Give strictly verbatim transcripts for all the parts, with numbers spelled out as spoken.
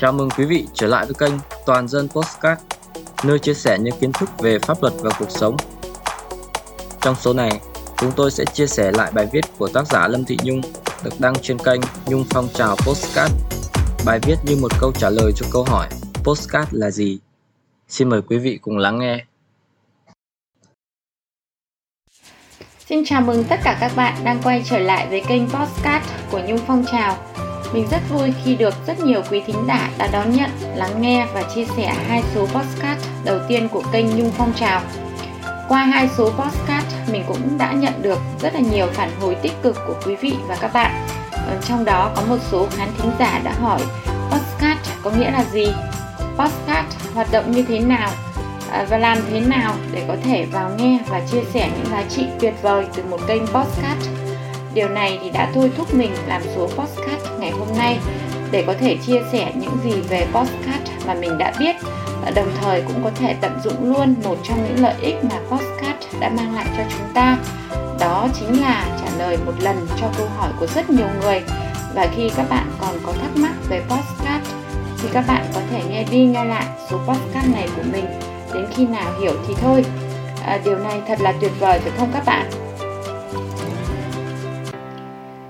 Chào mừng quý vị trở lại với kênh Toàn dân Podcast, nơi chia sẻ những kiến thức về pháp luật và cuộc sống. Trong số này, chúng tôi sẽ chia sẻ lại bài viết của tác giả Lâm Thị Nhung được đăng trên kênh Nhung Phong Trào Podcast. Bài viết như một câu trả lời cho câu hỏi Podcast là gì? Xin mời quý vị cùng lắng nghe. Xin chào mừng tất cả các bạn đang quay trở lại với kênh Podcast của Nhung Phong Trào. Mình rất vui khi được rất nhiều quý thính giả đã đón nhận, lắng nghe và chia sẻ hai số podcast đầu tiên của kênh Nhung Phong Trào. Qua hai số podcast, mình cũng đã nhận được rất là nhiều phản hồi tích cực của quý vị và các bạn. Trong đó có một số khán thính giả đã hỏi podcast có nghĩa là gì, podcast hoạt động như thế nào và làm thế nào để có thể vào nghe và chia sẻ những giá trị tuyệt vời từ một kênh podcast. Điều này thì đã thôi thúc mình làm số podcast ngày hôm nay để có thể chia sẻ những gì về podcast mà mình đã biết, đồng thời cũng có thể tận dụng luôn một trong những lợi ích mà podcast đã mang lại cho chúng ta. Đó chính là trả lời một lần cho câu hỏi của rất nhiều người. Và khi các bạn còn có thắc mắc về podcast thì các bạn có thể nghe đi nghe lại số podcast này của mình đến khi nào hiểu thì thôi. À, điều này thật là tuyệt vời phải không các bạn?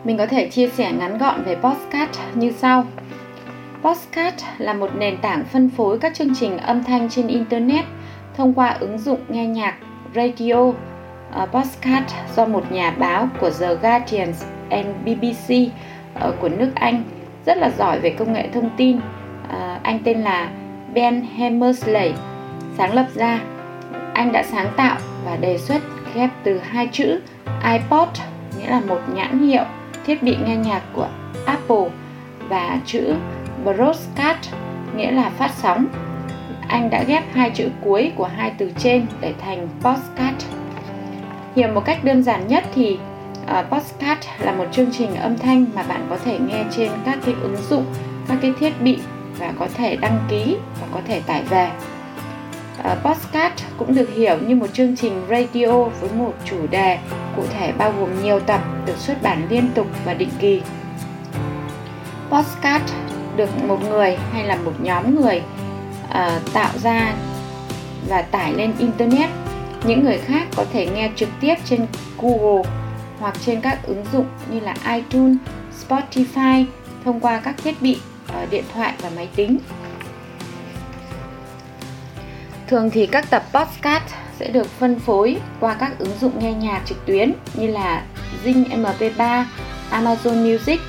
Mình có thể chia sẻ ngắn gọn về podcast như sau. Podcast là một nền tảng phân phối các chương trình âm thanh trên Internet thông qua ứng dụng nghe nhạc radio. Uh, podcast do một nhà báo của The Guardian and B B C uh, của nước Anh rất là giỏi về công nghệ thông tin. Uh, anh tên là Ben Hammersley sáng lập ra. Anh đã sáng tạo và đề xuất ghép từ hai chữ iPod, nghĩa là một nhãn hiệu thiết bị nghe nhạc của Apple, và chữ broadcast, nghĩa là phát sóng. Anh đã ghép hai chữ cuối của hai từ trên để thành podcast. Hiểu một cách đơn giản nhất thì uh, podcast là một chương trình âm thanh mà bạn có thể nghe trên các cái ứng dụng, các cái thiết bị và có thể đăng ký và có thể tải về. Uh, podcast cũng được hiểu như một chương trình radio với một chủ đề cụ thể bao gồm nhiều tập được xuất bản liên tục và định kỳ. Podcast được một người hay là một nhóm người uh, tạo ra và tải lên Internet. Những người khác có thể nghe trực tiếp trên Google hoặc trên các ứng dụng như là iTunes, Spotify thông qua các thiết bị uh, điện thoại và máy tính. Thường thì các tập podcast sẽ được phân phối qua các ứng dụng nghe nhạc trực tuyến như là Zing em pê ba, Amazon Music,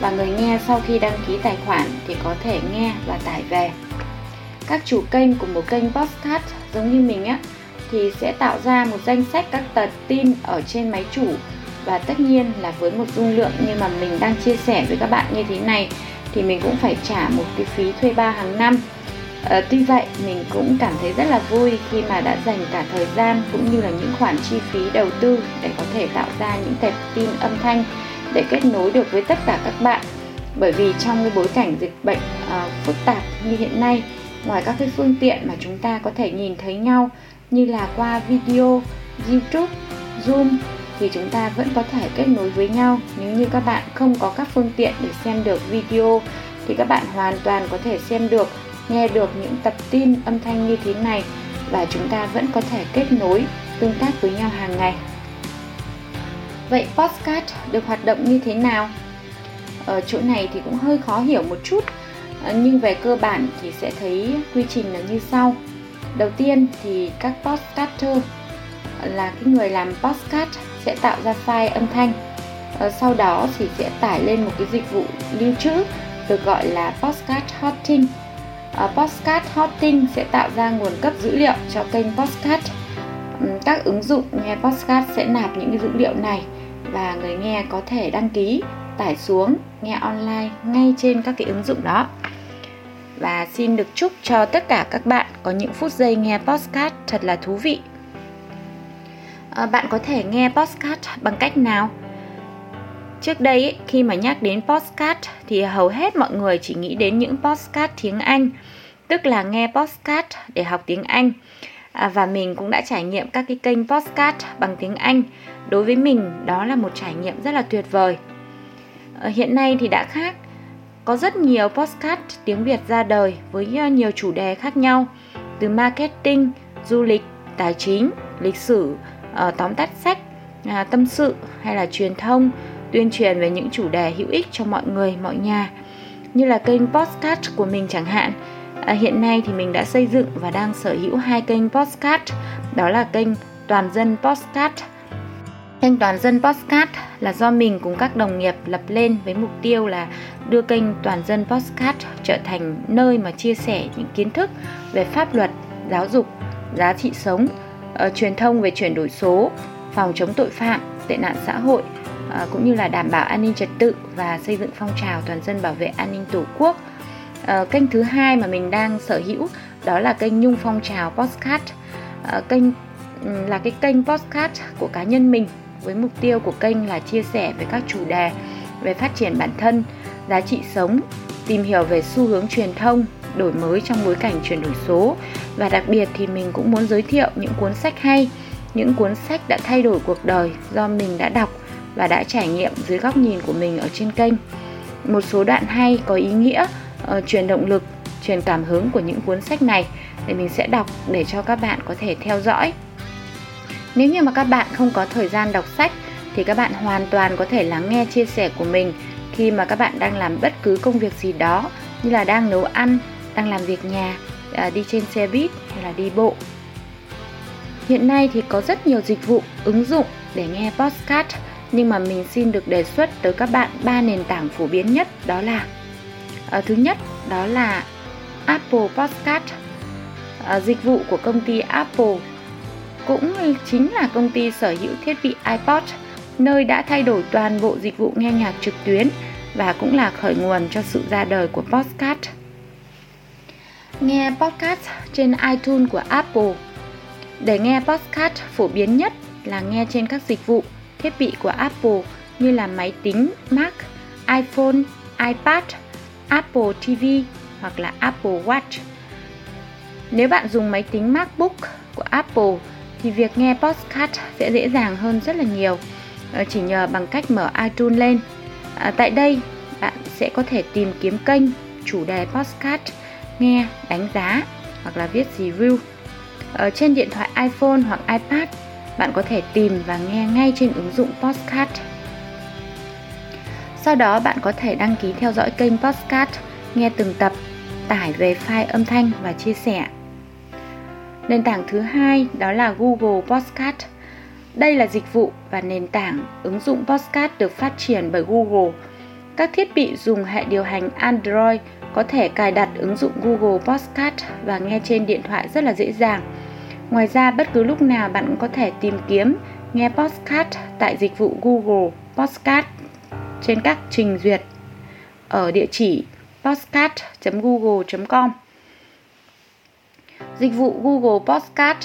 và người nghe sau khi đăng ký tài khoản thì có thể nghe và tải về. Các chủ kênh của một kênh podcast giống như mình á, thì sẽ tạo ra một danh sách các tờ tin ở trên máy chủ, và tất nhiên là với một dung lượng như mà mình đang chia sẻ với các bạn như thế này thì mình cũng phải trả một cái phí thuê bao hàng năm. À, tuy vậy mình cũng cảm thấy rất là vui khi mà đã dành cả thời gian cũng như là những khoản chi phí đầu tư để có thể tạo ra những tệp tin âm thanh để kết nối được với tất cả các bạn. Bởi vì trong cái bối cảnh dịch bệnh à, phức tạp như hiện nay, ngoài các cái phương tiện mà chúng ta có thể nhìn thấy nhau như là qua video, YouTube, Zoom, thì chúng ta vẫn có thể kết nối với nhau. Nếu như các bạn không có các phương tiện để xem được video thì các bạn hoàn toàn có thể xem được, nghe được những tập tin âm thanh như thế này, và chúng ta vẫn có thể kết nối, tương tác với nhau hàng ngày. Vậy podcast được hoạt động như thế nào? Ở chỗ này thì cũng hơi khó hiểu một chút, nhưng về cơ bản thì sẽ thấy quy trình là như sau. Đầu tiên thì các podcaster là cái người làm podcast sẽ tạo ra file âm thanh, sau đó thì sẽ tải lên một cái dịch vụ lưu trữ được gọi là podcast hosting. Podcast hosting sẽ tạo ra nguồn cấp dữ liệu cho kênh podcast. Các ứng dụng nghe podcast sẽ nạp những dữ liệu này và người nghe có thể đăng ký, tải xuống, nghe online ngay trên các cái ứng dụng đó. Và xin được chúc cho tất cả các bạn có những phút giây nghe podcast thật là thú vị. À, bạn có thể nghe podcast bằng cách nào? Trước đây ấy, khi mà nhắc đến podcast thì hầu hết mọi người chỉ nghĩ đến những podcast tiếng Anh, tức là nghe podcast để học tiếng Anh. À, và mình cũng đã trải nghiệm các cái kênh podcast bằng tiếng Anh. Đối với mình đó là một trải nghiệm rất là tuyệt vời. À, hiện nay thì đã khác. Có rất nhiều podcast tiếng Việt ra đời với nhiều chủ đề khác nhau, từ marketing, du lịch, tài chính, lịch sử, tóm tắt sách, tâm sự hay là truyền thông, tuyên truyền về những chủ đề hữu ích cho mọi người, mọi nhà. Như là kênh podcast của mình chẳng hạn. Hiện nay thì mình đã xây dựng và đang sở hữu hai kênh podcast, đó là kênh Toàn dân Podcast. Kênh Toàn dân Podcast là do mình cùng các đồng nghiệp lập lên với mục tiêu là đưa kênh Toàn dân Podcast trở thành nơi mà chia sẻ những kiến thức về pháp luật, giáo dục, giá trị sống, uh, truyền thông về chuyển đổi số, phòng chống tội phạm, tệ nạn xã hội, uh, cũng như là đảm bảo an ninh trật tự và xây dựng phong trào toàn dân bảo vệ an ninh Tổ quốc. Uh, kênh thứ hai mà mình đang sở hữu đó là kênh Nhung Phong Trào Podcast. Uh, kênh um, là cái kênh podcast của cá nhân mình, với mục tiêu của kênh là chia sẻ về các chủ đề về phát triển bản thân, giá trị sống, tìm hiểu về xu hướng truyền thông, đổi mới trong bối cảnh chuyển đổi số. Và đặc biệt thì mình cũng muốn giới thiệu những cuốn sách hay, những cuốn sách đã thay đổi cuộc đời do mình đã đọc và đã trải nghiệm dưới góc nhìn của mình ở trên kênh. Một số đoạn hay, có ý nghĩa, uh, truyền động lực, truyền cảm hứng của những cuốn sách này thì mình sẽ đọc để cho các bạn có thể theo dõi. Nếu như mà các bạn không có thời gian đọc sách thì các bạn hoàn toàn có thể lắng nghe chia sẻ của mình khi mà các bạn đang làm bất cứ công việc gì đó, như là đang nấu ăn, đang làm việc nhà, đi trên xe buýt hay là đi bộ. Hiện nay thì có rất nhiều dịch vụ, ứng dụng để nghe podcast, nhưng mà mình xin được đề xuất tới các bạn ba nền tảng phổ biến nhất, đó là à, thứ nhất đó là Apple Podcast, à, dịch vụ của công ty Apple, cũng chính là công ty sở hữu thiết bị iPod, nơi đã thay đổi toàn bộ dịch vụ nghe nhạc trực tuyến và cũng là khởi nguồn cho sự ra đời của podcast. Nghe podcast trên iTunes của Apple. Để nghe podcast phổ biến nhất là nghe trên các dịch vụ, thiết bị của Apple như là máy tính Mac, iPhone, iPad, Apple ti vi hoặc là Apple Watch. Nếu bạn dùng máy tính Macbook của Apple thì việc nghe podcast sẽ dễ dàng hơn rất là nhiều, chỉ nhờ bằng cách mở iTunes lên. À, tại đây bạn sẽ có thể tìm kiếm kênh, chủ đề podcast, nghe, đánh giá hoặc là viết review. Ở trên điện thoại iPhone hoặc iPad, bạn có thể tìm và nghe ngay trên ứng dụng podcast. Sau đó bạn có thể đăng ký theo dõi kênh podcast, nghe từng tập, tải về file âm thanh và chia sẻ. Nền tảng thứ hai đó là Google Podcast. Đây là dịch vụ và nền tảng ứng dụng podcast được phát triển bởi Google. Các thiết bị dùng hệ điều hành Android có thể cài đặt ứng dụng Google Podcast và nghe trên điện thoại rất là dễ dàng. Ngoài ra, bất cứ lúc nào bạn cũng có thể tìm kiếm, nghe podcast tại dịch vụ Google Podcast trên các trình duyệt ở địa chỉ podcast chấm google chấm com. Dịch vụ Google Podcast.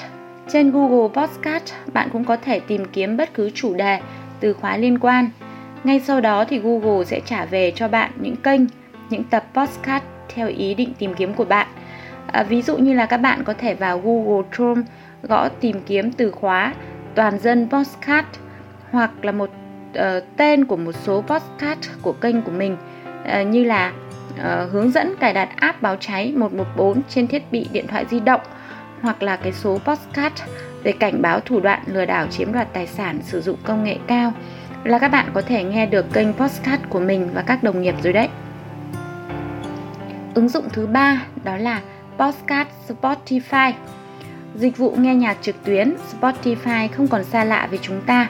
Trên Google Podcast, bạn cũng có thể tìm kiếm bất cứ chủ đề, từ khóa liên quan. Ngay sau đó thì Google sẽ trả về cho bạn những kênh, những tập podcast theo ý định tìm kiếm của bạn. À, ví dụ như là các bạn có thể vào Google Chrome, gõ tìm kiếm từ khóa Toàn dân Podcast hoặc là một uh, tên của một số podcast của kênh của mình, uh, như là uh, hướng dẫn cài đặt app báo cháy một một bốn trên thiết bị điện thoại di động, hoặc là cái số podcast về cảnh báo thủ đoạn lừa đảo chiếm đoạt tài sản sử dụng công nghệ cao, là các bạn có thể nghe được kênh podcast của mình và các đồng nghiệp rồi đấy. Ứng dụng thứ ba đó là Podcast Spotify. Dịch vụ nghe nhạc trực tuyến Spotify không còn xa lạ với chúng ta.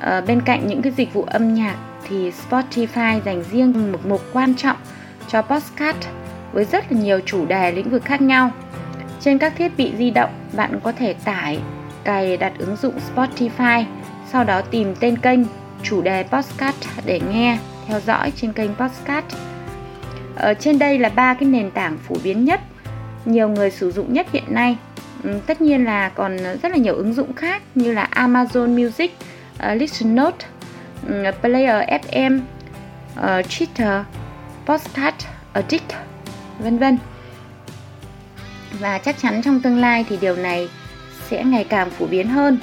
Ờ, bên cạnh những cái dịch vụ âm nhạc thì Spotify dành riêng một mục quan trọng cho podcast với rất là nhiều chủ đề, lĩnh vực khác nhau. Trên các thiết bị di động, bạn có thể tải, cài đặt ứng dụng Spotify, sau đó tìm tên kênh, chủ đề podcast để nghe, theo dõi trên kênh podcast. Ở trên đây là ba cái nền tảng phổ biến nhất, nhiều người sử dụng nhất hiện nay. Tất nhiên là còn rất là nhiều ứng dụng khác như là Amazon Music, uh, Listen Notes, uh, Player ép em, uh, Twitter, Podcast Addict, vân vân. Và chắc chắn trong tương lai thì điều này sẽ ngày càng phổ biến hơn.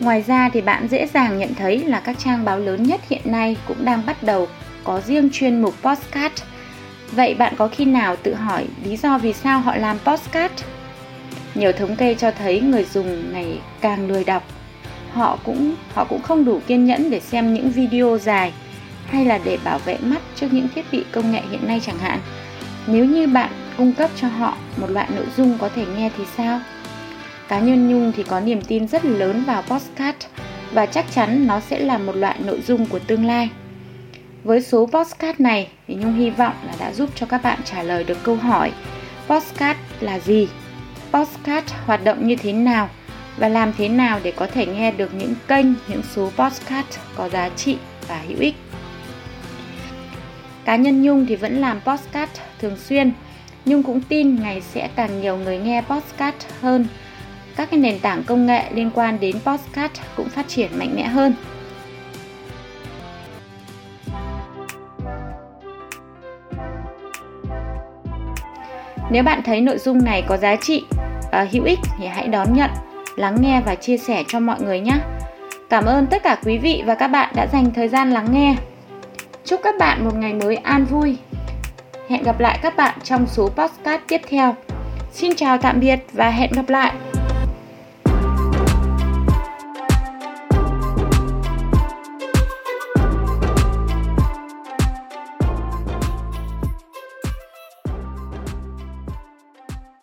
Ngoài ra thì bạn dễ dàng nhận thấy là các trang báo lớn nhất hiện nay cũng đang bắt đầu có riêng chuyên mục podcast. Vậy bạn có khi nào tự hỏi lý do vì sao họ làm podcast? Nhiều thống kê cho thấy người dùng ngày càng lười đọc. Họ cũng, họ cũng không đủ kiên nhẫn để xem những video dài hay là để bảo vệ mắt trước những thiết bị công nghệ hiện nay chẳng hạn. Nếu như bạn cung cấp cho họ một loại nội dung có thể nghe thì sao? Cá nhân Nhung thì có niềm tin rất lớn vào podcast và chắc chắn nó sẽ là một loại nội dung của tương lai. Với số podcast này thì Nhung hy vọng là đã giúp cho các bạn trả lời được câu hỏi podcast là gì, podcast hoạt động như thế nào và làm thế nào để có thể nghe được những kênh, những số podcast có giá trị và hữu ích. Cá nhân Nhung thì vẫn làm podcast thường xuyên, nhưng cũng tin ngày sẽ càng nhiều người nghe podcast hơn. Các cái nền tảng công nghệ liên quan đến podcast cũng phát triển mạnh mẽ hơn. Nếu bạn thấy nội dung này có giá trị, uh, hữu ích thì hãy đón nhận, lắng nghe và chia sẻ cho mọi người nhé. Cảm ơn tất cả quý vị và các bạn đã dành thời gian lắng nghe. Chúc các bạn một ngày mới an vui. Hẹn gặp lại các bạn trong số podcast tiếp theo. Xin chào tạm biệt và hẹn gặp lại.